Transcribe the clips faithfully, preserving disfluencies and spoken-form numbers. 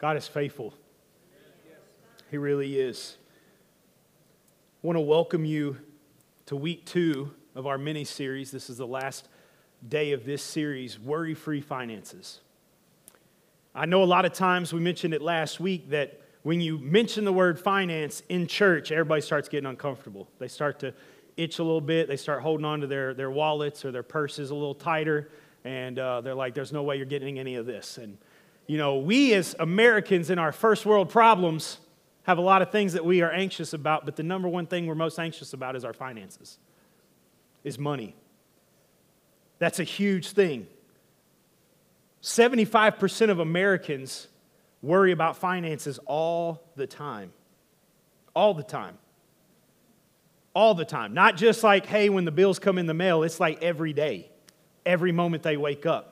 God is faithful. He really is. I want to welcome you to week two of our mini-series. This is the last day of this series, Worry-Free Finances. I know a lot of times, we mentioned it last week, that when you mention the word finance in church, everybody starts getting uncomfortable. They start to itch a little bit. They start holding on to their, their wallets or their purses a little tighter. And uh, they're like, there's no way you're getting any of this. And, you know, we as Americans in our first world problems have a lot of things that we are anxious about. But the number one thing we're most anxious about is our finances, is money. That's a huge thing. seventy-five percent of Americans worry about finances all the time. All the time. All the time. Not just like, hey, when the bills come in the mail. It's like every day, every moment they wake up,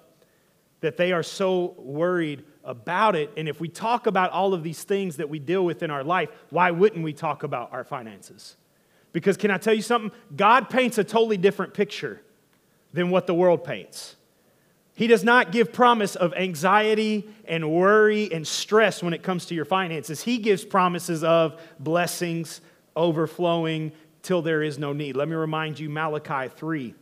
that they are so worried about it. And if we talk about all of these things that we deal with in our life, why wouldn't we talk about our finances? Because can I tell you something? God paints a totally different picture than what the world paints. He does not give promise of anxiety and worry and stress when it comes to your finances. He gives promises of blessings overflowing till there is no need. Let me remind you, Malachi three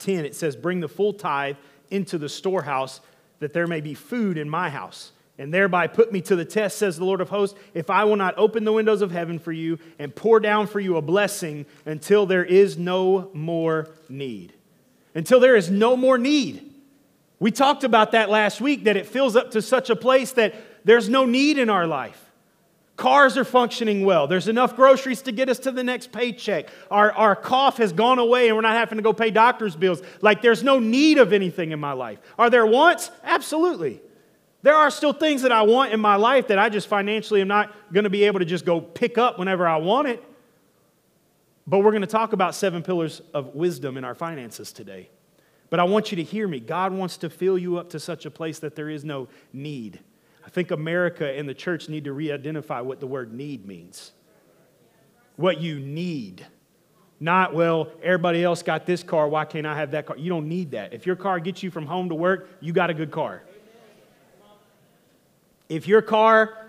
ten, it says, "Bring the full tithe into the storehouse, that there may be food in my house. And thereby put me to the test, says the Lord of hosts, if I will not open the windows of heaven for you and pour down for you a blessing until there is no more need." Until there is no more need. We talked about that last week, that it fills up to such a place that there's no need in our life. Cars are functioning well. There's enough groceries to get us to the next paycheck. Our, our cough has gone away and we're not having to go pay doctor's bills. Like, there's no need of anything in my life. Are there wants? Absolutely. There are still things that I want in my life that I just financially am not going to be able to just go pick up whenever I want it. But we're going to talk about seven pillars of wisdom in our finances today. But I want you to hear me. God wants to fill you up to such a place that there is no need. I think America and the church need to re-identify what the word need means. What you need. Not, well, everybody else got this car, why can't I have that car? You don't need that. If your car gets you from home to work, you got a good car. If your car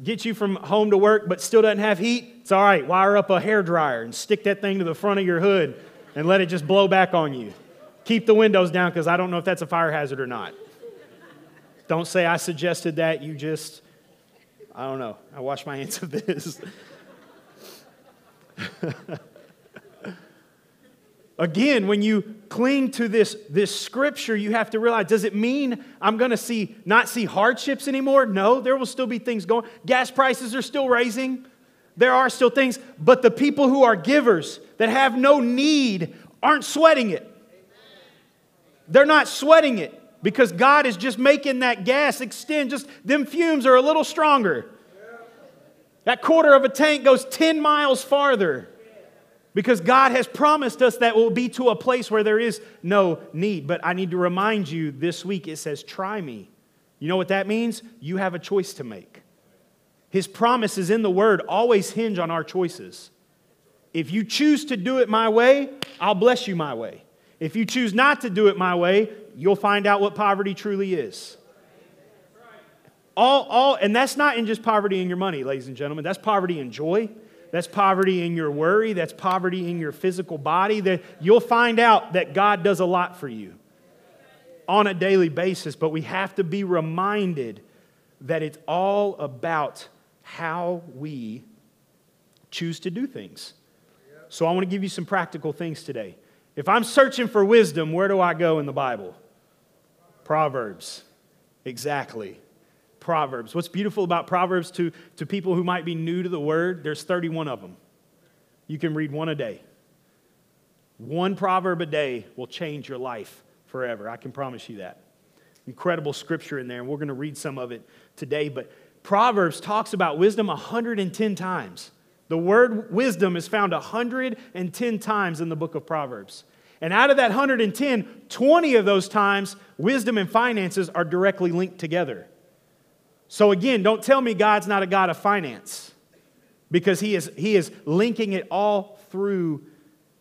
get you from home to work, but still doesn't have heat, it's all right. Wire up a hairdryer and stick that thing to the front of your hood and let it just blow back on you. Keep the windows down because I don't know if that's a fire hazard or not. Don't say I suggested that. You just, I don't know. I wash my hands of this. Again, when you cling to this, this scripture, you have to realize, does it mean I'm going to see not see hardships anymore? No, there will still be things going. Gas prices are still raising. There are still things. But the people who are givers, that have no need, aren't sweating it. They're not sweating it because God is just making that gas extend. Just them fumes are a little stronger. That quarter of a tank goes ten miles farther. Because God has promised us that we'll be to a place where there is no need. But I need to remind you this week, it says, try me. You know what that means? You have a choice to make. His promises in the word always hinge on our choices. If you choose to do it my way, I'll bless you my way. If you choose not to do it my way, you'll find out what poverty truly is. All, all, and that's not in just poverty in your money, ladies and gentlemen. That's poverty in joy. That's poverty in your worry. That's poverty in your physical body. That you'll find out that God does a lot for you on a daily basis. But we have to be reminded that it's all about how we choose to do things. So I want to give you some practical things today. If I'm searching for wisdom, where do I go in the Bible? Proverbs. Exactly. Proverbs. What's beautiful about Proverbs to, to people who might be new to the word, there's thirty-one of them. You can read one a day. One proverb a day will change your life forever. I can promise you that. Incredible scripture in there, and we're going to read some of it today. But Proverbs talks about wisdom one hundred ten times. The word wisdom is found one hundred ten times in the book of Proverbs. And out of that one hundred ten, twenty of those times, wisdom and finances are directly linked together. So again, don't tell me God's not a God of finance, because he is, he is linking it all through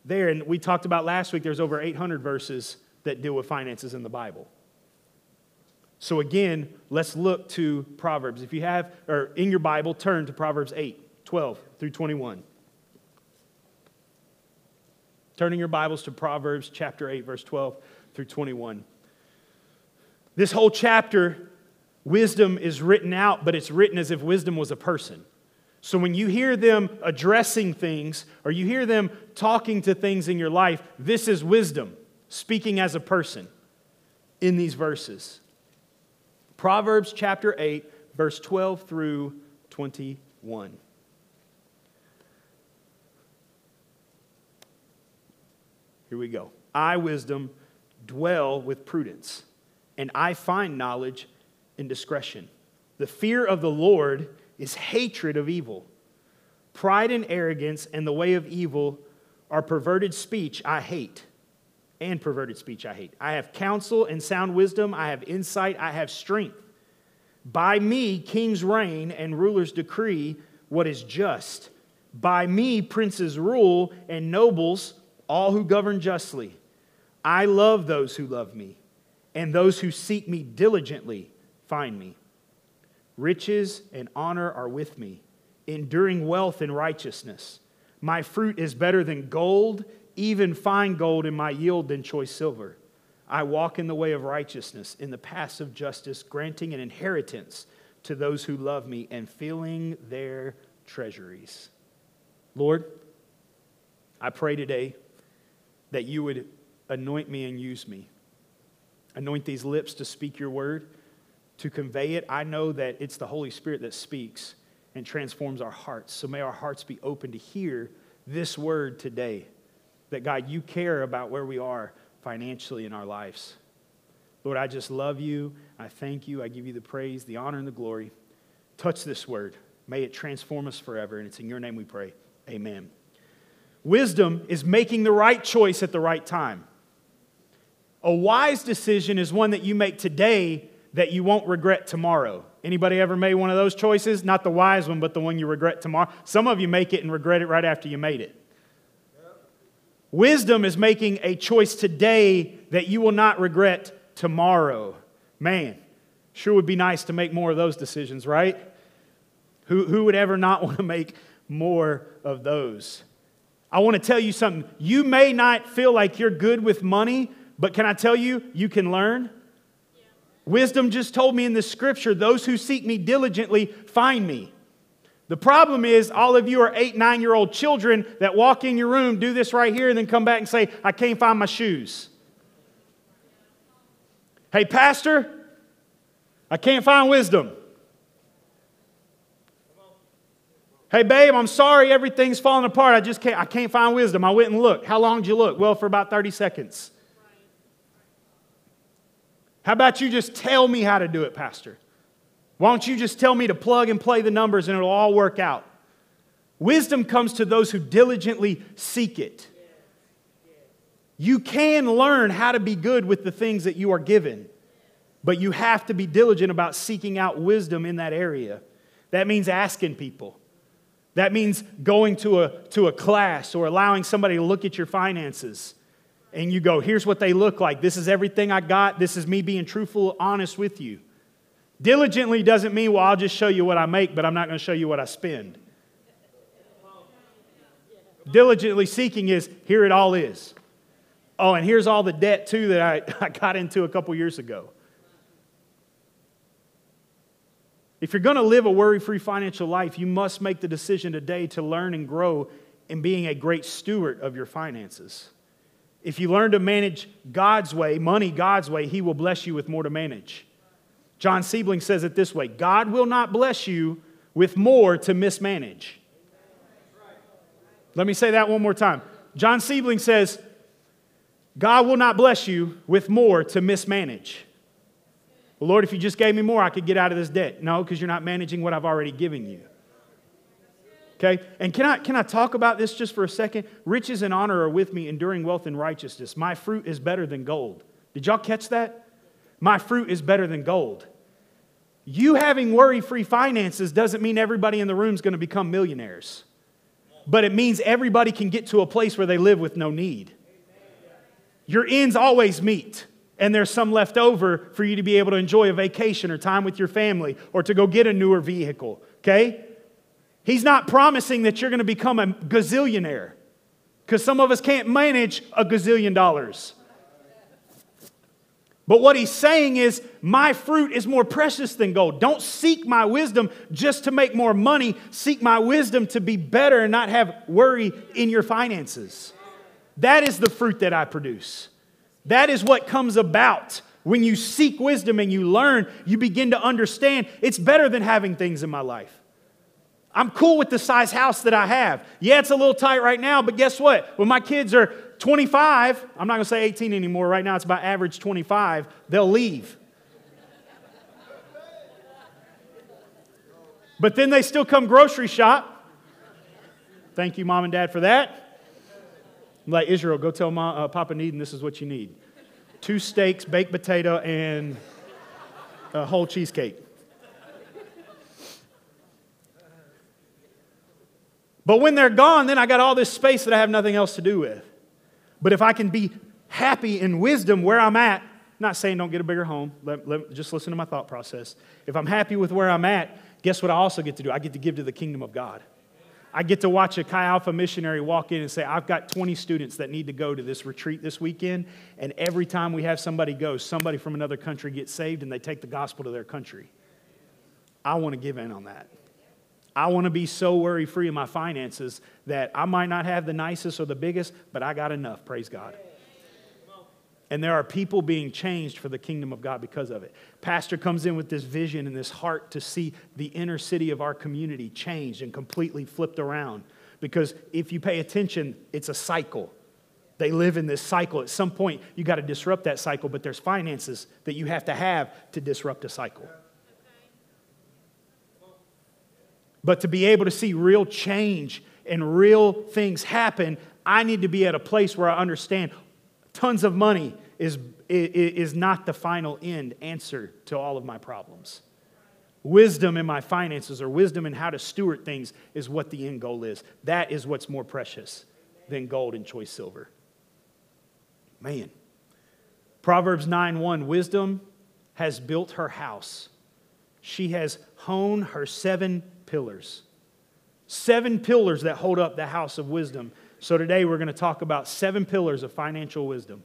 there. And we talked about last week, there's over eight hundred verses that deal with finances in the Bible. So again, let's look to Proverbs. If you have, or in your Bible, turn to Proverbs eight, twelve through twenty-one. Turning your Bibles to Proverbs chapter eight, verse twelve through twenty-one. This whole chapter, wisdom is written out, but it's written as if wisdom was a person. So when you hear them addressing things, or you hear them talking to things in your life, this is wisdom, speaking as a person in these verses. Proverbs chapter eight, verse twelve through twenty-one. Here we go. I, wisdom, dwell with prudence, and I find knowledge and discretion. The fear of the Lord is hatred of evil. Pride and arrogance and the way of evil are perverted speech I hate. And perverted speech I hate. I have counsel and sound wisdom. I have insight. I have strength. By me kings reign and rulers decree what is just. By me princes rule and nobles, all who govern justly. I love those who love me, and those who seek me diligently find me. Riches and honor are with me, enduring wealth and righteousness. My fruit is better than gold, even fine gold, and my yield than choice silver. I walk in the way of righteousness, in the paths of justice, granting an inheritance to those who love me and filling their treasuries. Lord, I pray today that you would anoint me and use me. Anoint these lips to speak your word, to convey it. I know that it's the Holy Spirit that speaks and transforms our hearts. So may our hearts be open to hear this word today, that God, you care about where we are financially in our lives. Lord, I just love you. I thank you. I give you the praise, the honor, and the glory. Touch this word. May it transform us forever. And it's in your name we pray. Amen. Wisdom is making the right choice at the right time. A wise decision is one that you make today that you won't regret tomorrow. Anybody ever made one of those choices? Not the wise one, but the one you regret tomorrow. Some of you make it and regret it right after you made it. Yep. Wisdom is making a choice today that you will not regret tomorrow. Man, sure would be nice to make more of those decisions, right? Who, who would ever not want to make more of those? I want to tell you something. You may not feel like you're good with money, but can I tell you, you can learn? Yeah. Wisdom just told me in the scripture, those who seek me diligently find me. The problem is all of you are eight, nine-year-old children that walk in your room, do this right here, and then come back and say, I can't find my shoes. Hey, pastor, I can't find wisdom. Hey, babe, I'm sorry everything's falling apart. I just can't, I can't find wisdom. I went and looked. How long did you look? Well, for about thirty seconds. How about you just tell me how to do it, Pastor? Why don't you just tell me to plug and play the numbers and it'll all work out? Wisdom comes to those who diligently seek it. You can learn how to be good with the things that you are given, but you have to be diligent about seeking out wisdom in that area. That means asking people. That means going to a, to a class or allowing somebody to look at your finances and you go, here's what they look like. This is everything I got. This is me being truthful, honest with you. Diligently doesn't mean, well, I'll just show you what I make, but I'm not going to show you what I spend. Diligently seeking is, here it all is. Oh, and here's all the debt too that I, I got into a couple years ago. If you're going to live a worry-free financial life, you must make the decision today to learn and grow in being a great steward of your finances. If you learn to manage God's way, money God's way, He will bless you with more to manage. John Siebling says it this way, God will not bless you with more to mismanage. Let me say that one more time. John Siebling says, God will not bless you with more to mismanage. Well, Lord, if you just gave me more, I could get out of this debt. No, because you're not managing what I've already given you. Okay? And can I, can I talk about this just for a second? Riches and honor are with me, enduring wealth and righteousness. My fruit is better than gold. Did y'all catch that? My fruit is better than gold. You having worry-free finances doesn't mean everybody in the room is going to become millionaires. But it means everybody can get to a place where they live with no need. Your ends always meet. and there's some left over for you to be able to enjoy a vacation or time with your family or to go get a newer vehicle, okay? He's not promising that you're going to become a gazillionaire because some of us can't manage a gazillion dollars. But what he's saying is, my fruit is more precious than gold. Don't seek my wisdom just to make more money. Seek my wisdom to be better and not have worry in your finances. That is the fruit that I produce. That is what comes about when you seek wisdom and you learn, you begin to understand it's better than having things in my life. I'm cool with the size house that I have. Yeah, it's a little tight right now, but guess what? When my kids are twenty-five, I'm not going to say eighteen anymore. Right now it's about average twenty-five. They'll leave. But then they still come grocery shop. Thank you, Mom and Dad, for that. I'm like, Israel, go tell Mom, uh, Papa Needham this is what you need. Two steaks, baked potato, and a whole cheesecake. But when they're gone, then I got all this space that I have nothing else to do with. But if I can be happy in wisdom where I'm at, not saying don't get a bigger home, let, let, just listen to my thought process. If I'm happy with where I'm at, guess what I also get to do? I get to give to the kingdom of God. I get to watch a Chi Alpha missionary walk in and say, I've got twenty students that need to go to this retreat this weekend, and every time we have somebody go, somebody from another country gets saved and they take the gospel to their country. I want to give in on that. I want to be so worry-free in my finances that I might not have the nicest or the biggest, but I got enough, praise God. And there are people being changed for the kingdom of God because of it. Pastor comes in with this vision and this heart to see the inner city of our community changed and completely flipped around. Because if you pay attention, it's a cycle. They live in this cycle. At some point, you got to disrupt that cycle, but there's finances that you have to have to disrupt a cycle. But to be able to see real change and real things happen, I need to be at a place where I understand tons of money is, is not the final end answer to all of my problems. Wisdom in my finances or wisdom in how to steward things is what the end goal is. That is what's more precious than gold and choice silver. Man. Proverbs nine one, wisdom has built her house. She has honed her seven pillars. Seven pillars that hold up the house of wisdom. So today we're going to talk about seven pillars of financial wisdom.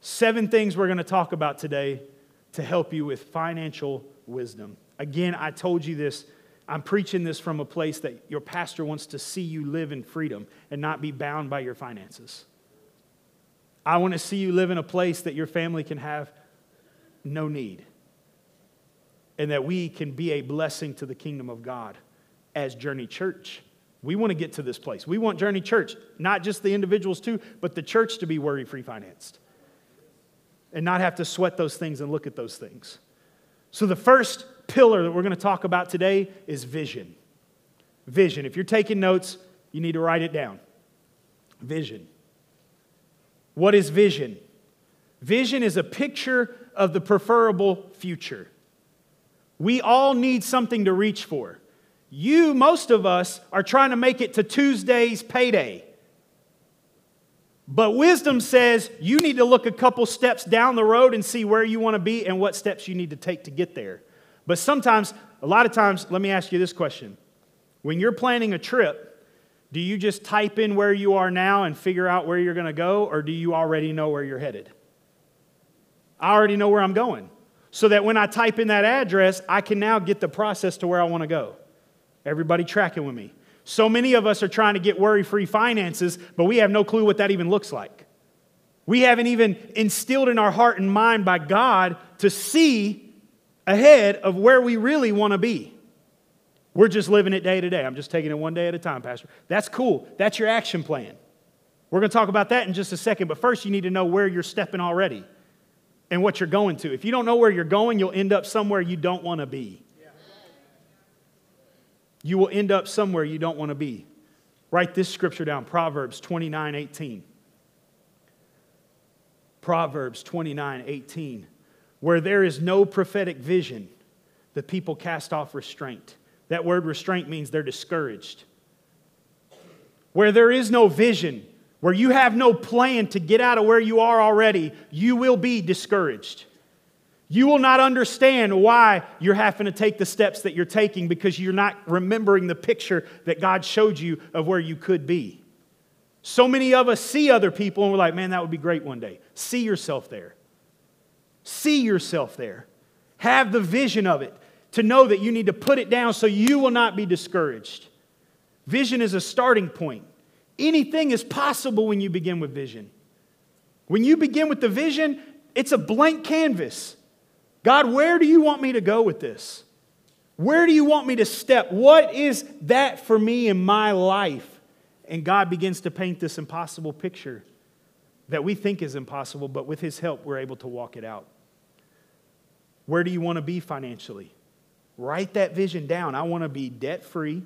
Seven things we're going to talk about today to help you with financial wisdom. Again, I told you this. I'm preaching this from a place that your pastor wants to see you live in freedom and not be bound by your finances. I want to see you live in a place that your family can have no need. And that we can be a blessing to the kingdom of God as Journey Church. We want to get to this place. We want Journey Church, not just the individuals too, but the church to be worry-free financed. And not have to sweat those things and look at those things. So the first pillar that we're going to talk about today is vision. Vision. If you're taking notes, you need to write it down. Vision. What is vision? Vision is a picture of the preferable future. We all need something to reach for. You, most of us, are trying to make it to Tuesday's payday. But wisdom says you need to look a couple steps down the road and see where you want to be and what steps you need to take to get there. But sometimes, a lot of times, let me ask you this question. When you're planning a trip, do you just type in where you are now and figure out where you're going to go, or do you already know where you're headed? I already know where I'm going. So that when I type in that address, I can now get the process to where I want to go. Everybody tracking with me. So many of us are trying to get worry-free finances, but we have no clue what that even looks like. We haven't even instilled in our heart and mind by God to see ahead of where we really want to be. We're just living it day to day. I'm just taking it one day at a time, Pastor. That's cool. That's your action plan. We're going to talk about that in just a second, but first you need to know where you're stepping already. And what you're going to. If you don't know where you're going, you'll end up somewhere you don't want to be. You will end up somewhere you don't want to be. Write this scripture down, Proverbs twenty-nine eighteen. Proverbs twenty-nine eighteen. Where there is no prophetic vision, the people cast off restraint. That word restraint means they're discouraged. Where there is no vision, where you have no plan to get out of where you are already, you will be discouraged. You will not understand why you're having to take the steps that you're taking because you're not remembering the picture that God showed you of where you could be. So many of us see other people and we're like, man, that would be great one day. See yourself there. See yourself there. Have the vision of it to know that you need to put it down so you will not be discouraged. Vision is a starting point. Anything is possible when you begin with vision. When you begin with the vision, it's a blank canvas. God, where do you want me to go with this? Where do you want me to step? What is that for me in my life? And God begins to paint this impossible picture that we think is impossible, but with His help, we're able to walk it out. Where do you want to be financially? Write that vision down. I want to be debt-free.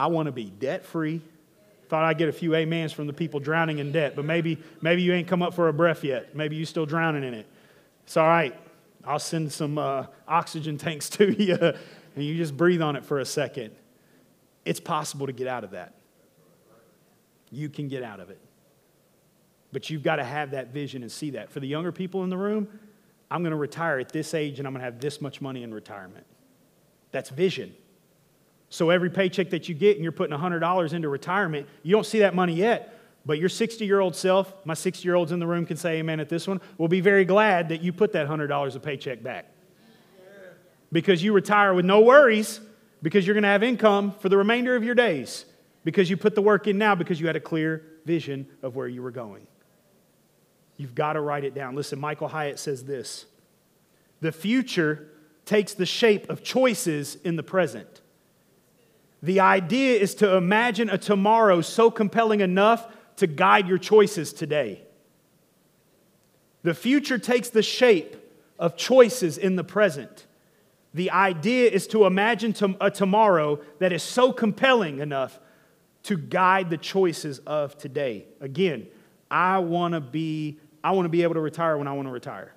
I want to be debt-free. Thought I'd get a few amens from the people drowning in debt, but maybe, maybe you ain't come up for a breath yet. Maybe you're still drowning in it. It's all right. I'll send some uh, oxygen tanks to you, and you just breathe on it for a second. It's possible to get out of that. You can get out of it. But you've got to have that vision and see that. For the younger people in the room, I'm going to retire at this age, and I'm going to have this much money in retirement. That's vision. So every paycheck that you get and you're putting one hundred dollars into retirement, you don't see that money yet, but your sixty-year-old self, my sixty-year-olds in the room can say amen at this one, will be very glad that you put that one hundred dollars a paycheck back. Because you retire with no worries, because you're going to have income for the remainder of your days, because you put the work in now, because you had a clear vision of where you were going. You've got to write it down. Listen, Michael Hyatt says this, "The future takes the shape of choices in the present. The idea is to imagine a tomorrow so compelling enough to guide your choices today. The future takes the shape of choices in the present. The idea is to imagine a tomorrow that is so compelling enough to guide the choices of today." Again, I want to be, I want to be able to retire when I want to retire.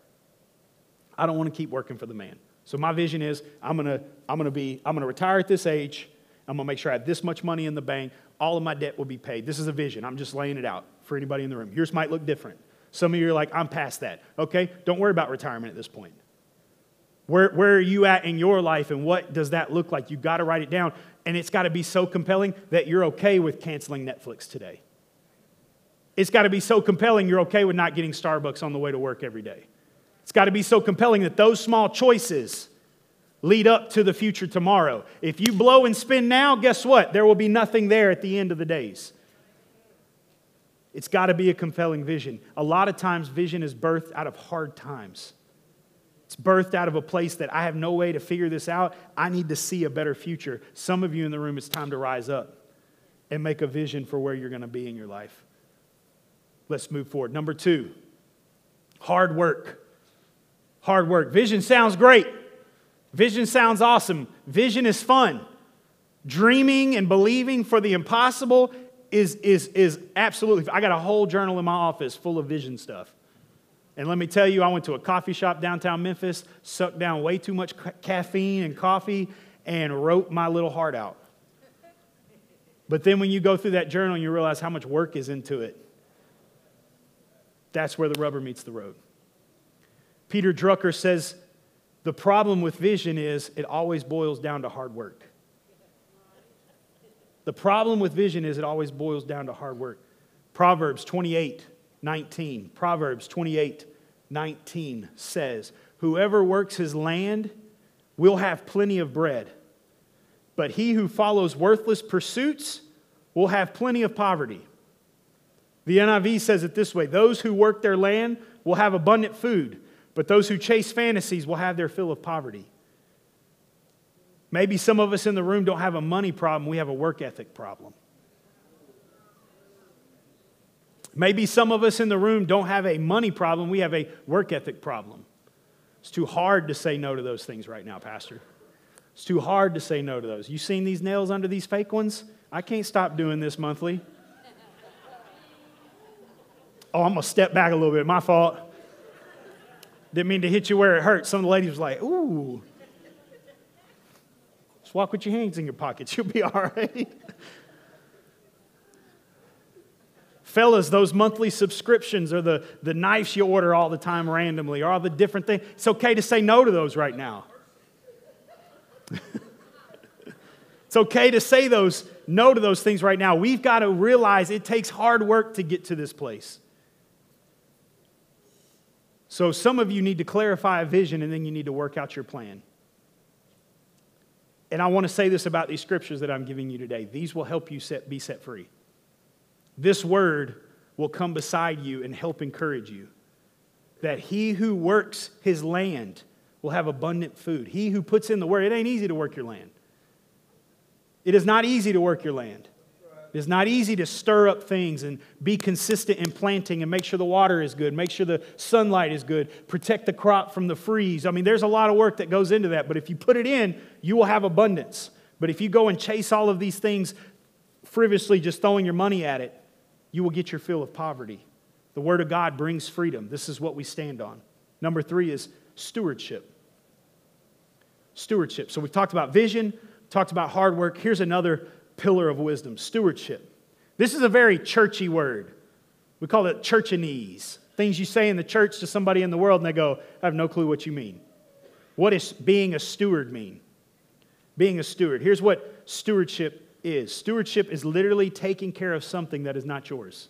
I don't want to keep working for the man. So my vision is I'm going to, I'm going to be, I'm going to retire at this age. I'm going to make sure I have this much money in the bank. All of my debt will be paid. This is a vision. I'm just laying it out for anybody in the room. Yours might look different. Some of you are like, I'm past that. Okay, don't worry about retirement at this point. Where, where are you at in your life and what does that look like? You've got to write it down. And it's got to be so compelling that you're okay with canceling Netflix today. It's got to be so compelling you're okay with not getting Starbucks on the way to work every day. It's got to be so compelling that those small choices lead up to the future tomorrow. If you blow and spend now, guess what? There will be nothing there at the end of the days. It's got to be a compelling vision. A lot of times, vision is birthed out of hard times. It's birthed out of a place that I have no way to figure this out. I need to see a better future. Some of you in the room, it's time to rise up and make a vision for where you're going to be in your life. Let's move forward. Number two, hard work. Hard work. Vision sounds great. Vision sounds awesome. Vision is fun. Dreaming and believing for the impossible is, is, is absolutely... I got a whole journal in my office full of vision stuff. And let me tell you, I went to a coffee shop downtown Memphis, sucked down way too much ca- caffeine and coffee, and wrote my little heart out. But then when you go through that journal and you realize how much work is into it, that's where the rubber meets the road. Peter Drucker says... the problem with vision is it always boils down to hard work. The problem with vision is it always boils down to hard work. Proverbs twenty-eight nineteen. Proverbs twenty-eight nineteen says, "Whoever works his land will have plenty of bread, but he who follows worthless pursuits will have plenty of poverty." The N I V says it this way, "Those who work their land will have abundant food, but those who chase fantasies will have their fill of poverty." Maybe some of us in the room don't have a money problem. We have a work ethic problem. Maybe some of us in the room don't have a money problem. We have a work ethic problem. It's too hard to say no to those things right now, Pastor. It's too hard to say no to those. You seen these nails under these fake ones? I can't stop doing this monthly. Oh, I'm going to step back a little bit. My fault. Didn't mean to hit you where it hurts. Some of the ladies was like, ooh. Just walk with your hands in your pockets. You'll be all right. Fellas, those monthly subscriptions or the, the knives you order all the time randomly or all the different things, it's okay to say no to those right now. It's okay to say those no to those things right now. We've got to realize it takes hard work to get to this place. So some of you need to clarify a vision and then you need to work out your plan. And I want to say this about these scriptures that I'm giving you today. These will help you set, be set free. This word will come beside you and help encourage you that he who works his land will have abundant food. He who puts in the work, it ain't easy to work your land. It is not easy to work your land. It is not easy to stir up things and be consistent in planting and make sure the water is good, make sure the sunlight is good, protect the crop from the freeze. I mean, there's a lot of work that goes into that, but if you put it in, you will have abundance. But if you go and chase all of these things frivolously, just throwing your money at it, you will get your fill of poverty. The Word of God brings freedom. This is what we stand on. Number three is stewardship. Stewardship. So we've talked about vision, talked about hard work. Here's another pillar of wisdom, stewardship. This is a very churchy word. We call it churchanese. Things you say in the church to somebody in the world and they go, I have no clue what you mean. What does being a steward mean? Being a steward. Here's what stewardship is. Stewardship is literally taking care of something that is not yours.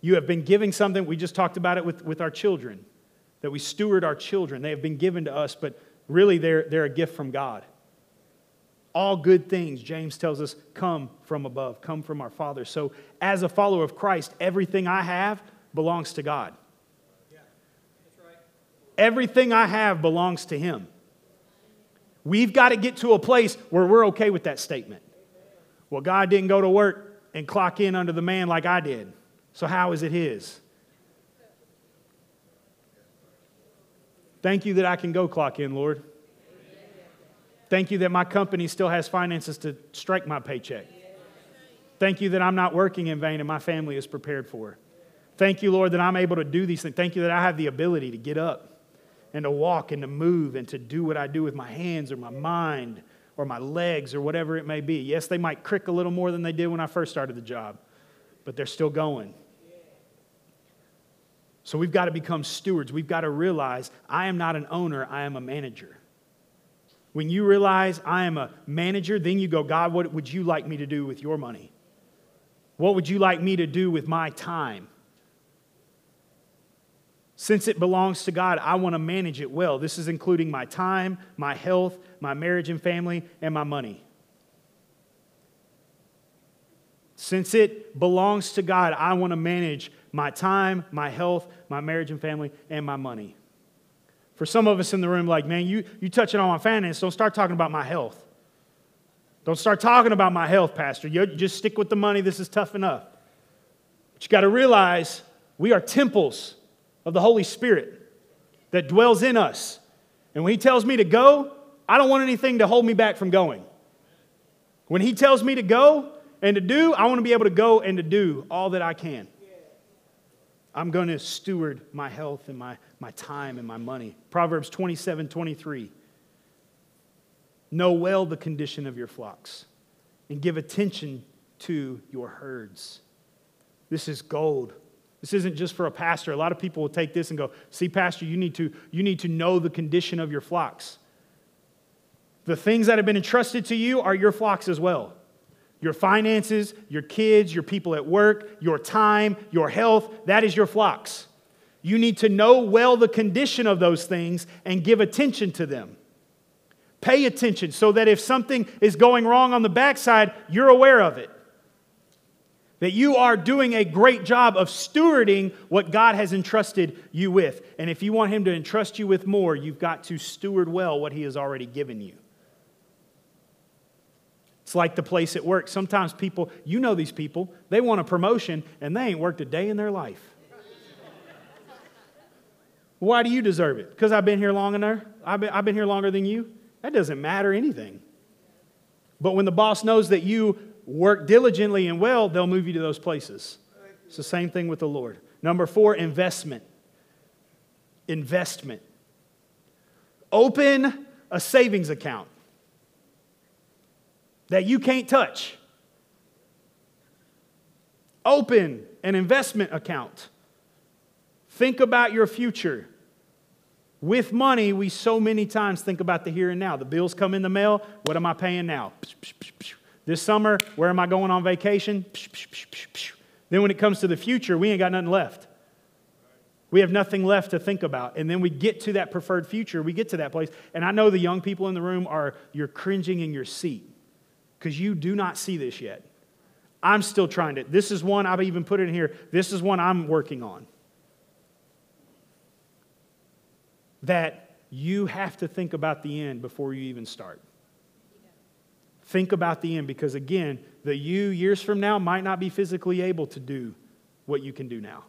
You have been giving something. We just talked about it with, with our children, that we steward our children. They have been given to us, but really they're, they're a gift from God. All good things, James tells us, come from above, come from our Father. So as a follower of Christ, everything I have belongs to God. Yeah, that's right. Everything I have belongs to Him. We've got to get to a place where we're okay with that statement. Well, God didn't go to work and clock in under the man like I did, so how is it His? Thank you that I can go clock in, Lord. Thank you that my company still has finances to strike my paycheck. Thank you that I'm not working in vain and my family is prepared for it. Thank you, Lord, that I'm able to do these things. Thank you that I have the ability to get up and to walk and to move and to do what I do with my hands or my mind or my legs or whatever it may be. Yes, they might crick a little more than they did when I first started the job, but they're still going. So we've got to become stewards. We've got to realize I am not an owner, I am a manager. When you realize I am a manager, then you go, God, what would you like me to do with your money? What would you like me to do with my time? Since it belongs to God, I want to manage it well. This is including my time, my health, my marriage and family, and my money. Since it belongs to God, I want to manage my time, my health, my marriage and family, and my money. For some of us in the room, like, man, you, you touching on my finances, don't start talking about my health. Don't start talking about my health, Pastor. You just stick with the money. This is tough enough. But you got to realize we are temples of the Holy Spirit that dwells in us. And when He tells me to go, I don't want anything to hold me back from going. When He tells me to go and to do, I want to be able to go and to do all that I can. I'm going to steward my health and my, my time and my money. Proverbs twenty-seven twenty-three. Know well the condition of your flocks and give attention to your herds. This is gold. This isn't just for a pastor. A lot of people will take this and go, see, Pastor, you need to, you need to know the condition of your flocks. The things that have been entrusted to you are your flocks as well. Your finances, your kids, your people at work, your time, your health, that is your flocks. You need to know well the condition of those things and give attention to them. Pay attention so that if something is going wrong on the backside, you're aware of it. That you are doing a great job of stewarding what God has entrusted you with. And if you want Him to entrust you with more, you've got to steward well what He has already given you. It's like the place at work. Sometimes people, you know these people, they want a promotion and they ain't worked a day in their life. Why do you deserve it? Because I've been here long enough. I've been, I've been here longer than you. That doesn't matter anything. But when the boss knows that you work diligently and well, they'll move you to those places. It's the same thing with the Lord. Number four, investment. Investment. Open a savings account that you can't touch. Open an investment account. Think about your future. With money, we so many times think about the here and now. The bills come in the mail. What am I paying now? This summer, where am I going on vacation? Then when it comes to the future, we ain't got nothing left. We have nothing left to think about. And then we get to that preferred future. We get to that place. And I know the young people in the room are, you're cringing in your seat because you do not see this yet. I'm still trying to. This is one I've even put in here. This is one I'm working on. That you have to think about the end before you even start. Think about the end because, again, the you years from now might not be physically able to do what you can do now.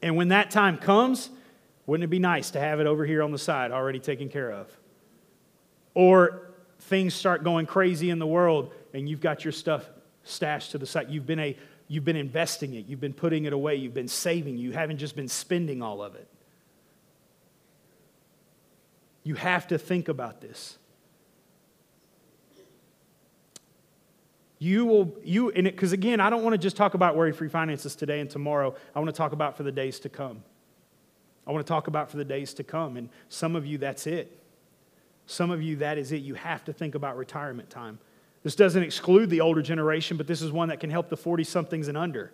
And when that time comes, wouldn't it be nice to have it over here on the side already taken care of? Or things start going crazy in the world and you've got your stuff stashed to the side. You've been, a, you've been investing it. You've been putting it away. You've been saving. You haven't just been spending all of it. You have to think about this. You will, you, and because again, I don't want to just talk about worry-free finances today and tomorrow. I want to talk about for the days to come. I want to talk about for the days to come. And some of you, that's it. Some of you, that is it. You have to think about retirement time. This doesn't exclude the older generation, but this is one that can help the forty-somethings and under.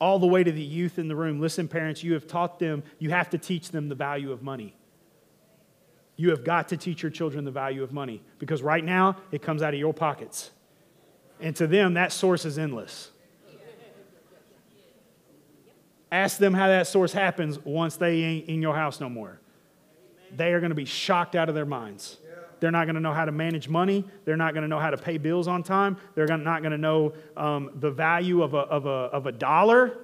All the way to the youth in the room. Listen, parents, you have taught them, you have to teach them the value of money. You have got to teach your children the value of money because right now, it comes out of your pockets. And to them, that source is endless. Ask them how that source happens once they ain't in your house no more. They are going to be shocked out of their minds. They're not going to know how to manage money. They're not going to know how to pay bills on time. They're not going to know um, the value of a, of, a, of a dollar.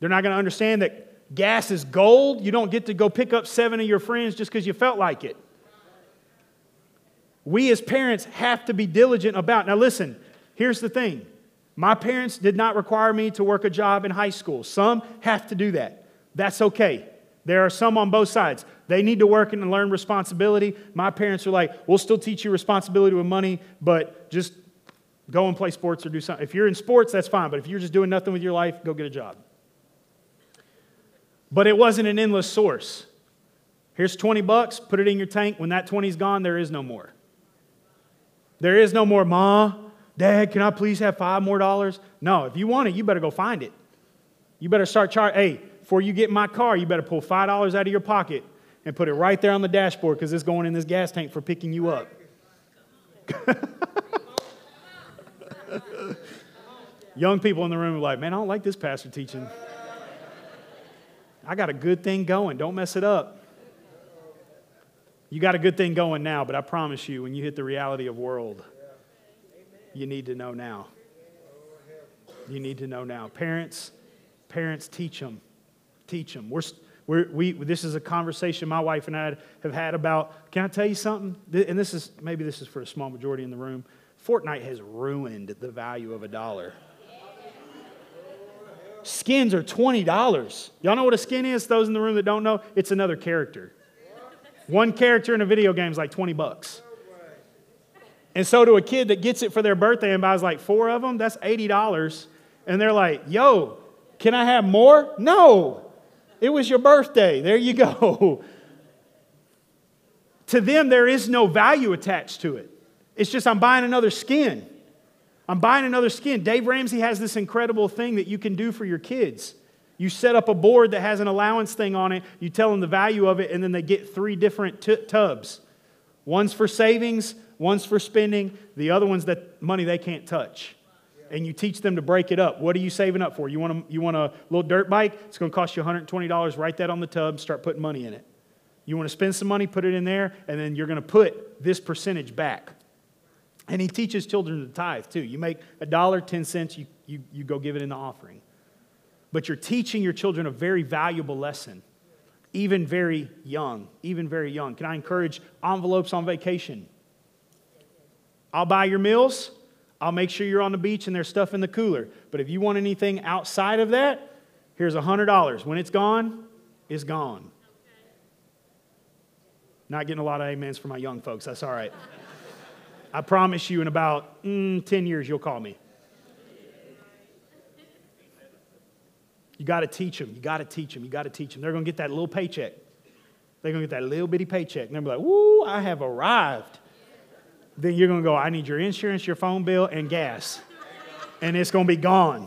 They're not going to understand that gas is gold. You don't get to go pick up seven of your friends just because you felt like it. We as parents have to be diligent about. Now listen, here's the thing. My parents did not require me to work a job in high school. Some have to do that. That's okay. There are some on both sides. They need to work and learn responsibility. My parents are like, we'll still teach you responsibility with money, but just go and play sports or do something. If you're in sports, that's fine. But if you're just doing nothing with your life, go get a job. But it wasn't an endless source. Here's twenty bucks, put it in your tank. When that twenty's gone, there is no more. There is no more, Ma, Dad, can I please have five more dollars? No, if you want it, you better go find it. You better start charging. Hey, before you get in my car, you better pull five dollars out of your pocket and put it right there on the dashboard because it's going in this gas tank for picking you up. Young people in the room are like, man, I don't like this pastor teaching. I got a good thing going. Don't mess it up. You got a good thing going now, but I promise you, when you hit the reality of world, you need to know now. You need to know now. Parents, parents, teach them. Teach them. We're, we're, we, this is a conversation my wife and I have had about, can I tell you something? And this is, maybe this is for a small majority in the room. Fortnite has ruined the value of a dollar. Skins are twenty dollars. Y'all know what a skin is? Those in the room that don't know, it's another character. One character in a video game is like twenty bucks. And so to a kid that gets it for their birthday and buys like four of them, that's eighty dollars. And they're like, yo, can I have more? No, it was your birthday. There you go. To them, there is no value attached to it. It's just I'm buying another skin. I'm buying another skin. Dave Ramsey has this incredible thing that you can do for your kids. You set up a board that has an allowance thing on it. You tell them the value of it, and then they get three different t- tubs. One's for savings, one's for spending. The other one's that money they can't touch. And you teach them to break it up. What are you saving up for? You want a, you want a little dirt bike? It's going to cost you one hundred twenty dollars. Write that on the tub. Start putting money in it. You want to spend some money? Put it in there, and then you're going to put this percentage back. And he teaches children to tithe, too. You make a dollar, ten cents, you, you, you go give it in the offering. But you're teaching your children a very valuable lesson, even very young, even very young. Can I encourage envelopes on vacation? I'll buy your meals. I'll make sure you're on the beach and there's stuff in the cooler. But if you want anything outside of that, here's one hundred dollars. When it's gone, it's gone. Not getting a lot of amens for my young folks. That's all right. I promise you in about mm, ten years, you'll call me. You got to teach them. You got to teach them. You got to teach them. They're going to get that little paycheck. They're going to get that little bitty paycheck. And they're going to be like, woo, I have arrived. Then you're going to go, I need your insurance, your phone bill, and gas. And it's going to be gone.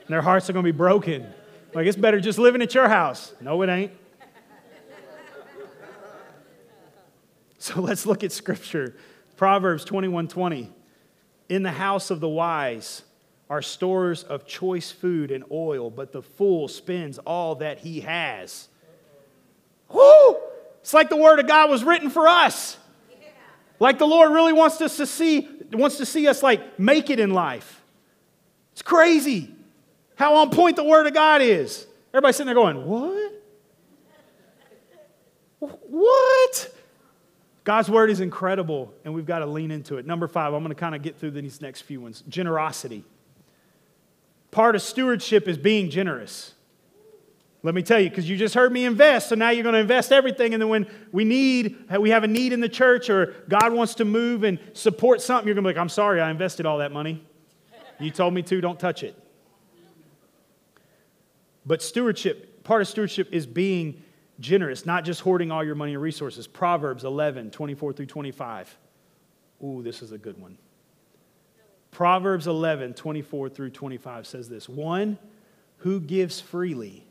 And their hearts are going to be broken. Like, it's better just living at your house. No, it ain't. So let's look at Scripture. Proverbs twenty-one twenty. In the house of the wise are stores of choice food and oil, but the fool spends all that he has. Woo! It's like the Word of God was written for us. Yeah. Like the Lord really wants us to see, wants to see us like make it in life. It's crazy how on point the Word of God is. Everybody's sitting there going, what? What? God's Word is incredible, and we've got to lean into it. Number five, I'm going to kind of get through these next few ones. Generosity. Part of stewardship is being generous. Let me tell you, because you just heard me invest, so now you're going to invest everything, and then when we need, we have a need in the church, or God wants to move and support something, you're going to be like, I'm sorry, I invested all that money. You told me to, don't touch it. But stewardship, part of stewardship is being generous, not just hoarding all your money and resources. Proverbs eleven, twenty-four through twenty-five. Ooh, this is a good one. Proverbs eleven, twenty-four through twenty-five says this. One who gives freely,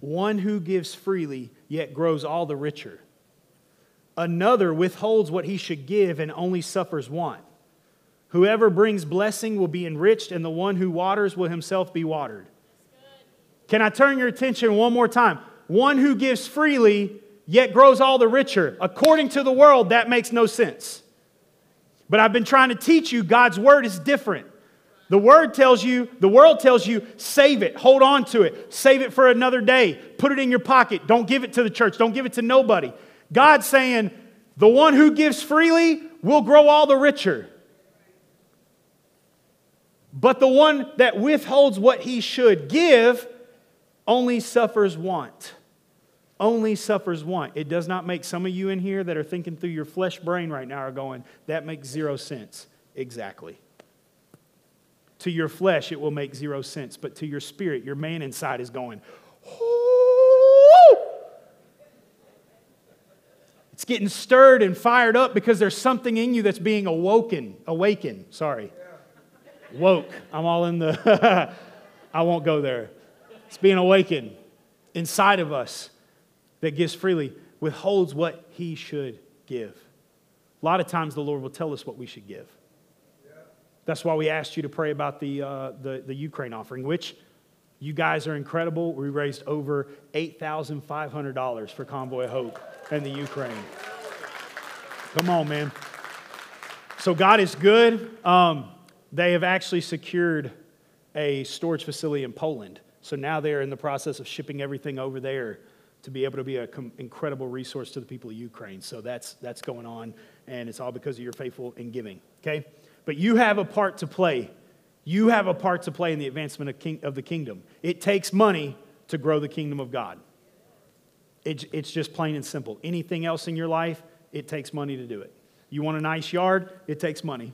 one who gives freely, yet grows all the richer. Another withholds what he should give and only suffers want. Whoever brings blessing will be enriched, and the one who waters will himself be watered. Can I turn your attention one more time? One who gives freely, yet grows all the richer. According to the world, that makes no sense. But I've been trying to teach you God's Word is different. The Word tells you, the world tells you, save it, hold on to it, save it for another day, put it in your pocket, don't give it to the church, don't give it to nobody. God's saying, the one who gives freely will grow all the richer. But the one that withholds what he should give only suffers want. Only suffers want. It does not make some of you in here that are thinking through your flesh brain right now are going, that makes zero sense. Exactly. To your flesh, it will make zero sense. But to your spirit, your man inside is going, ooh! It's getting stirred and fired up because there's something in you that's being awoken. Awakened. Sorry. Yeah. Woke. I'm all in the... I won't go there. It's being awakened inside of us that gives freely, withholds what he should give. A lot of times the Lord will tell us what we should give. Yeah. That's why we asked you to pray about the, uh, the, the Ukraine offering, which you guys are incredible. We raised over eight thousand five hundred dollars for Convoy Hope and the Ukraine. Come on, man. So God is good. Um, they have actually secured a storage facility in Poland. So now they're in the process of shipping everything over there to be able to be an com- incredible resource to the people of Ukraine. So that's that's going on, and it's all because of your faithful in giving, okay? But you have a part to play. You have a part to play in the advancement of, king- of the kingdom. It takes money to grow the kingdom of God. It, it's just plain and simple. Anything else in your life, it takes money to do it. You want a nice yard? It takes money.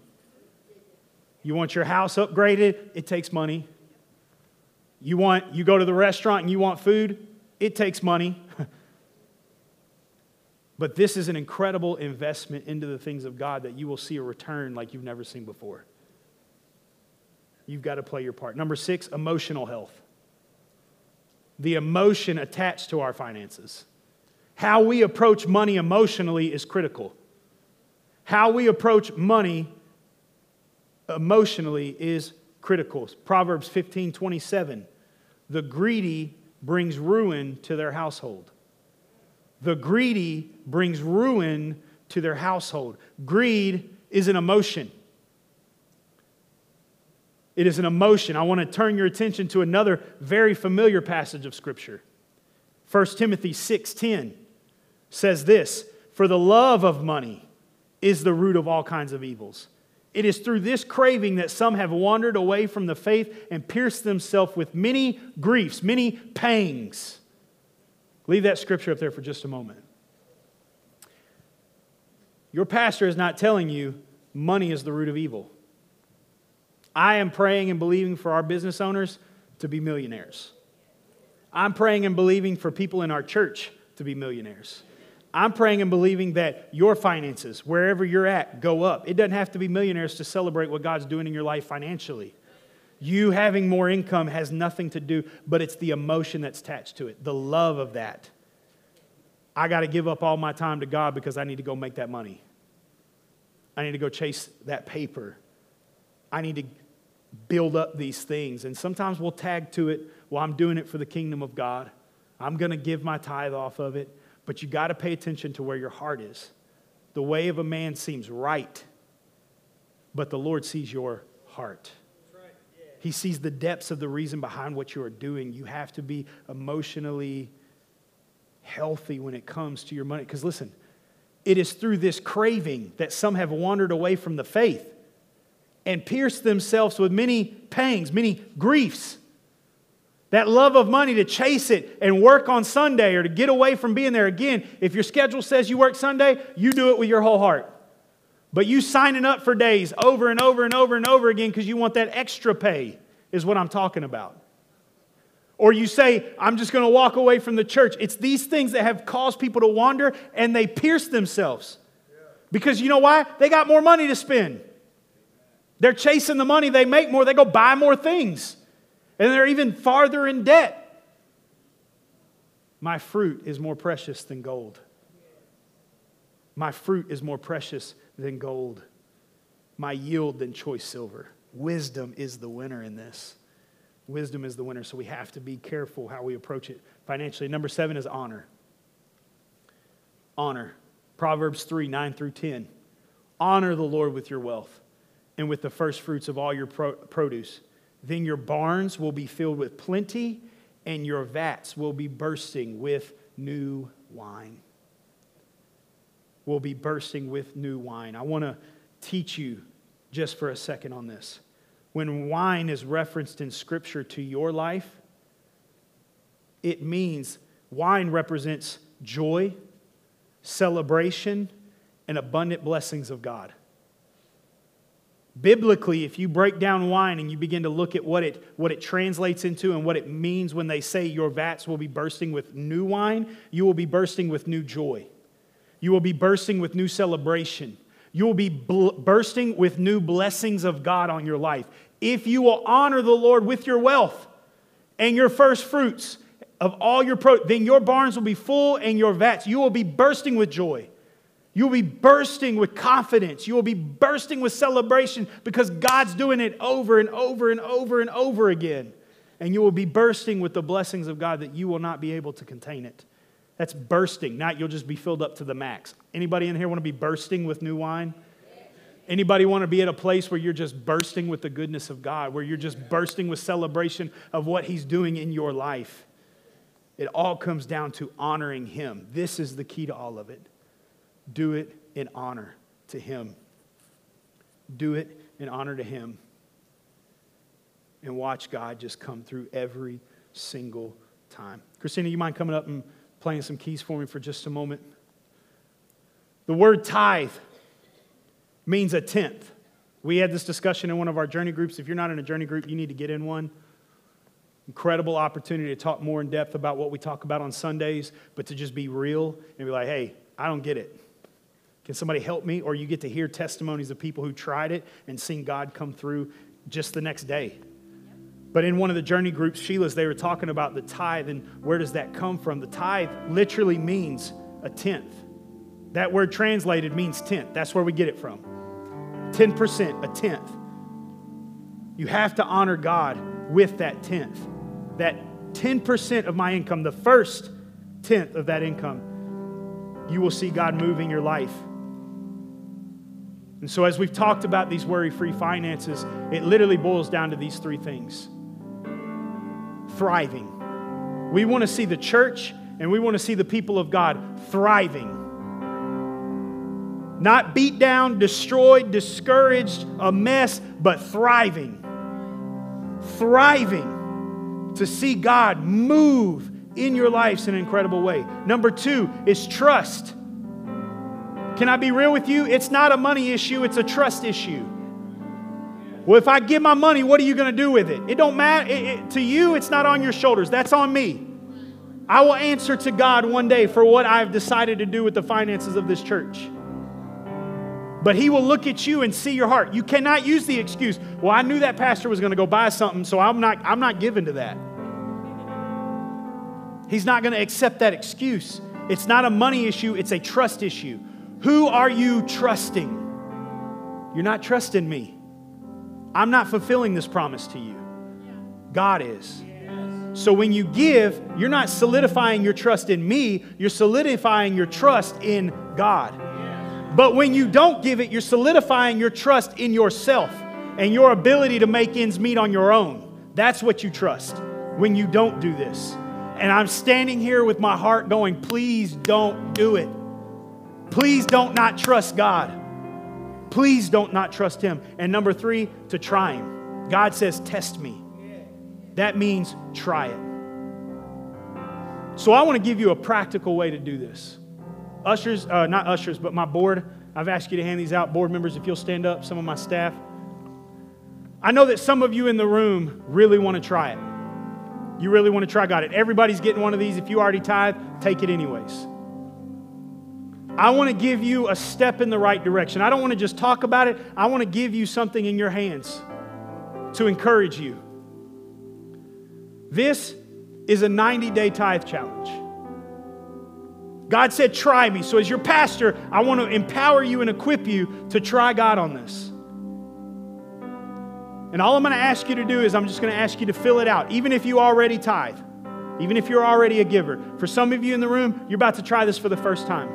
You want your house upgraded? It takes money. You want, you go to the restaurant and you want food, it takes money. But this is an incredible investment into the things of God that you will see a return like you've never seen before. You've got to play your part. Number six, emotional health. The emotion attached to our finances. How we approach money emotionally is critical. How we approach money emotionally is critical. Proverbs fifteen twenty-seven. The greedy brings ruin to their household. The greedy brings ruin to their household. Greed is an emotion. It is an emotion. I want to turn your attention to another very familiar passage of Scripture. First Timothy six ten says this, for the love of money is the root of all kinds of evils. It is through this craving that some have wandered away from the faith and pierced themselves with many griefs, many pangs. Leave that scripture up there for just a moment. Your pastor is not telling you money is the root of evil. I am praying and believing for our business owners to be millionaires. I'm praying and believing for people in our church to be millionaires. I'm praying and believing that your finances, wherever you're at, go up. It doesn't have to be millionaires to celebrate what God's doing in your life financially. You having more income has nothing to do, but it's the emotion that's attached to it, the love of that. I got to give up all my time to God because I need to go make that money. I need to go chase that paper. I need to build up these things. And sometimes we'll tag to it, well, I'm doing it for the kingdom of God. I'm going to give my tithe off of it. But you got to pay attention to where your heart is. The way of a man seems right, but the Lord sees your heart. He sees the depths of the reason behind what you are doing. You have to be emotionally healthy when it comes to your money. Because listen, it is through this craving that some have wandered away from the faith and pierced themselves with many pangs, many griefs. That love of money to chase it and work on Sunday or to get away from being there. Again, if your schedule says you work Sunday, you do it with your whole heart. But you signing up for days over and over and over and over again because you want that extra pay is what I'm talking about. Or you say, I'm just going to walk away from the church. It's these things that have caused people to wander and they pierce themselves. Because you know why? They got more money to spend. They're chasing the money. They make more. They go buy more things. And they're even farther in debt. My fruit is more precious than gold. My fruit is more precious than gold. My yield than choice silver. Wisdom is the winner in this. Wisdom is the winner, so we have to be careful how we approach it financially. Number seven is honor. Honor. Proverbs three, nine through ten. Honor the Lord with your wealth and with the first fruits of all your pro- produce. Then your barns will be filled with plenty, and your vats will be bursting with new wine. Will be bursting with new wine. I want to teach you just for a second on this. When wine is referenced in Scripture to your life, it means wine represents joy, celebration, and abundant blessings of God. Biblically, if you break down wine and you begin to look at what it, what it translates into and what it means when they say your vats will be bursting with new wine, you will be bursting with new joy. You will be bursting with new celebration. You will be bl- bursting with new blessings of God on your life. If you will honor the Lord with your wealth and your first fruits of all your pro, then your barns will be full and your vats. You will be bursting with joy. You will be bursting with confidence. You will be bursting with celebration because God's doing it over and over and over and over again. And you will be bursting with the blessings of God that you will not be able to contain it. That's bursting, not you'll just be filled up to the max. Anybody in here want to be bursting with new wine? Anybody want to be at a place where you're just bursting with the goodness of God, where you're just bursting with celebration of what He's doing in your life? It all comes down to honoring Him. This is the key to all of it. Do it in honor to Him. Do it in honor to Him. And watch God just come through every single time. Christina, you mind coming up and playing some keys for me for just a moment? The word tithe means a tenth. We had this discussion in one of our journey groups. If you're not in a journey group, you need to get in one. Incredible opportunity to talk more in depth about what we talk about on Sundays, but to just be real and be like, hey, I don't get it. Can somebody help me? Or you get to hear testimonies of people who tried it and seen God come through just the next day. But in one of the journey groups, Sheila's, they were talking about the tithe and where does that come from? The tithe literally means a tenth. That word translated means tenth. That's where we get it from. ten percent, a tenth. You have to honor God with that tenth. That ten percent of my income, the first tenth of that income, you will see God move in your life. And so as we've talked about these worry-free finances, it literally boils down to these three things. Thriving. We want to see the church and we want to see the people of God thriving. Not beat down, destroyed, discouraged, a mess, but thriving. Thriving to see God move in your lives in an incredible way. Number two is trust. Can I be real with you? It's not a money issue, it's a trust issue. Well, if I give my money, what are you going to do with it? It don't matter. It, it, to you, it's not on your shoulders. That's on me. I will answer to God one day for what I've decided to do with the finances of this church. But He will look at you and see your heart. You cannot use the excuse, well, I knew that pastor was going to go buy something, so I'm not, I'm not giving to that. He's not going to accept that excuse. It's not a money issue, it's a trust issue. Who are you trusting? You're not trusting me. I'm not fulfilling this promise to you. God is. So when you give, you're not solidifying your trust in me, you're solidifying your trust in God. But when you don't give it, you're solidifying your trust in yourself and your ability to make ends meet on your own. That's what you trust when you don't do this. And I'm standing here with my heart going, please don't do it. Please don't not trust God. Please don't not trust Him. And number three, to try Him. God says, test me. That means try it. So I want to give you a practical way to do this. Ushers, uh, not ushers, but my board. I've asked you to hand these out. Board members, if you'll stand up, some of my staff. I know that some of you in the room really want to try it. You really want to try God. Everybody's getting one of these. If you already tithe, take it anyways. I want to give you a step in the right direction. I don't want to just talk about it. I want to give you something in your hands to encourage you. This is a ninety-day tithe challenge. God said, try me. So as your pastor, I want to empower you and equip you to try God on this. And all I'm going to ask you to do is I'm just going to ask you to fill it out, even if you already tithe, even if you're already a giver. For some of you in the room, you're about to try this for the first time.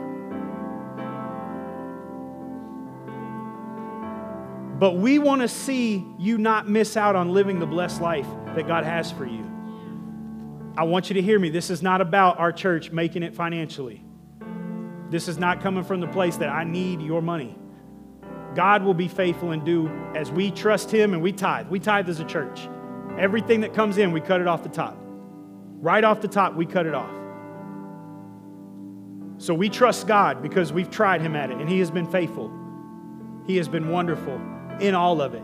But we want to see you not miss out on living the blessed life that God has for you. I want you to hear me. This is not about our church making it financially. This is not coming from the place that I need your money. God will be faithful and do as we trust Him and we tithe. We tithe as a church. Everything that comes in, we cut it off the top. Right off the top, we cut it off. So we trust God because we've tried Him at it, and He has been faithful. He has been wonderful in all of it.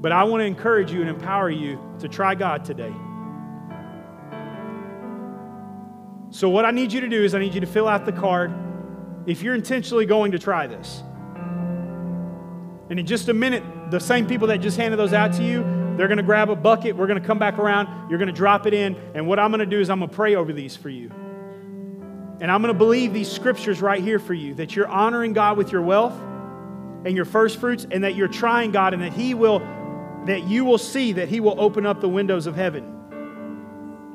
But I want to encourage you and empower you to try God today. So what I need you to do is I need you to fill out the card if you're intentionally going to try this. And in just a minute, the same people that just handed those out to you, they're going to grab a bucket. We're going to come back around. You're going to drop it in. And what I'm going to do is I'm going to pray over these for you. And I'm going to believe these scriptures right here for you, that you're honoring God with your wealth and your first fruits, and that you're trying God, and that He will that you will see that He will open up the windows of heaven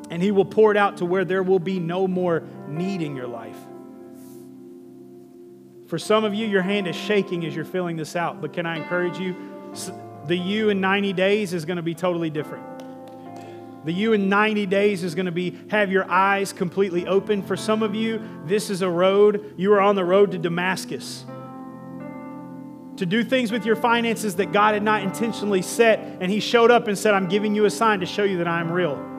and He will pour it out to where there will be no more need in your life. For some of you, your hand is shaking as you're filling this out, but can I encourage you? The you in ninety days is going to be totally different. The you in ninety days is going to be, have your eyes completely open. For some of you, this is a road. You are on the road to Damascus, to do things with your finances that God had not intentionally set, and He showed up and said, I'm giving you a sign to show you that I am real.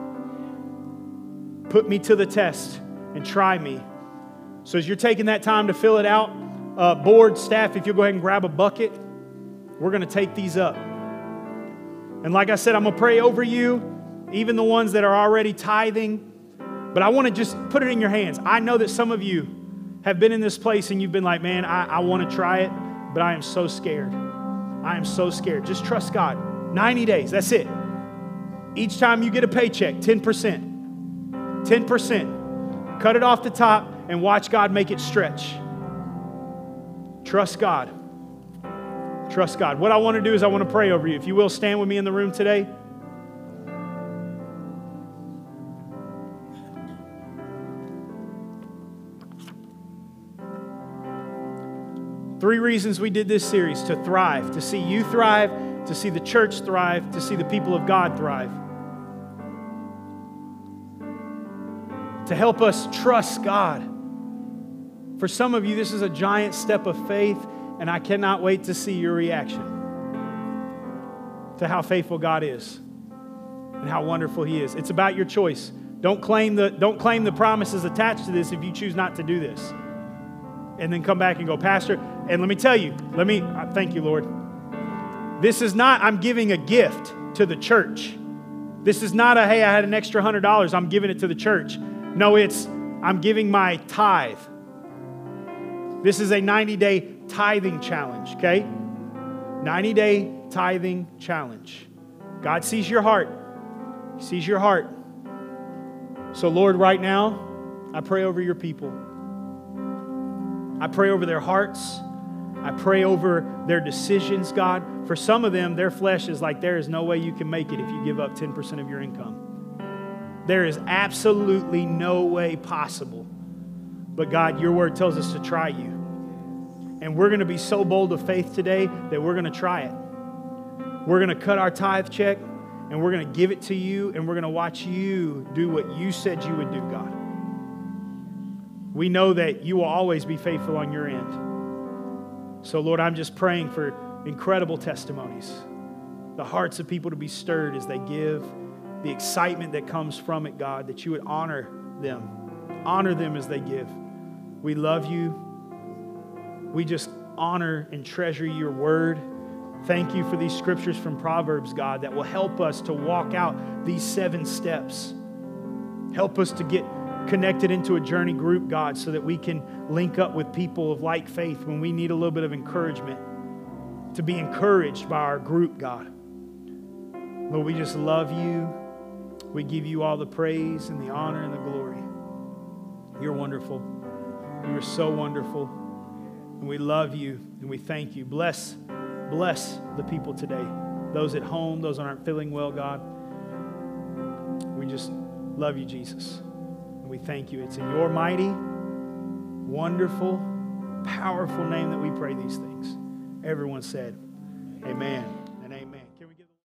Put me to the test and try me. So as you're taking that time to fill it out, uh, board, staff, if you'll go ahead and grab a bucket, we're going to take these up. And like I said, I'm going to pray over you, even the ones that are already tithing, but I want to just put it in your hands. I know that some of you have been in this place and you've been like, man, I, I want to try it, but I am so scared. I am so scared. Just trust God. ninety days, that's it. Each time you get a paycheck, ten percent. ten percent. Cut it off the top and watch God make it stretch. Trust God. Trust God. What I want to do is I want to pray over you. If you will, stand with me in the room today. Three reasons we did this series: to thrive, to see you thrive, to see the church thrive, to see the people of God thrive. To help us trust God. For some of you, this is a giant step of faith, and I cannot wait to see your reaction to how faithful God is and how wonderful He is. It's about your choice. Don't claim the, don't claim the promises attached to this if you choose not to do this. And then come back and go, Pastor, and let me tell you, let me, thank you, Lord. This is not, I'm giving a gift to the church. This is not a, hey, I had an extra one hundred dollars, I'm giving it to the church. No, it's, I'm giving my tithe. This is a ninety-day tithing challenge, okay? ninety-day tithing challenge. God sees your heart. He sees your heart. So Lord, right now, I pray over your people. I pray over their hearts. I pray over their decisions, God. For some of them, their flesh is like, there is no way you can make it if you give up ten percent of your income. There is absolutely no way possible. But God, your word tells us to try you. And we're going to be so bold of faith today that we're going to try it. We're going to cut our tithe check and we're going to give it to you and we're going to watch you do what you said you would do, God. We know that you will always be faithful on your end. So Lord, I'm just praying for incredible testimonies, the hearts of people to be stirred as they give, the excitement that comes from it, God, that you would honor them, honor them as they give. We love you. We just honor and treasure your word. Thank you for these scriptures from Proverbs, God, that will help us to walk out these seven steps. Help us to get connected into a journey group, God, so that we can link up with people of like faith when we need a little bit of encouragement, to be encouraged by our group, God. Lord, we just love you. We give you all the praise and the honor and the glory. You're wonderful. You are so wonderful. And we love you and we thank you. Bless, bless the people today. Those at home, those that aren't feeling well, God. We just love you, Jesus. And we thank you. It's in your mighty, wonderful, powerful name that we pray these things. Everyone said, amen.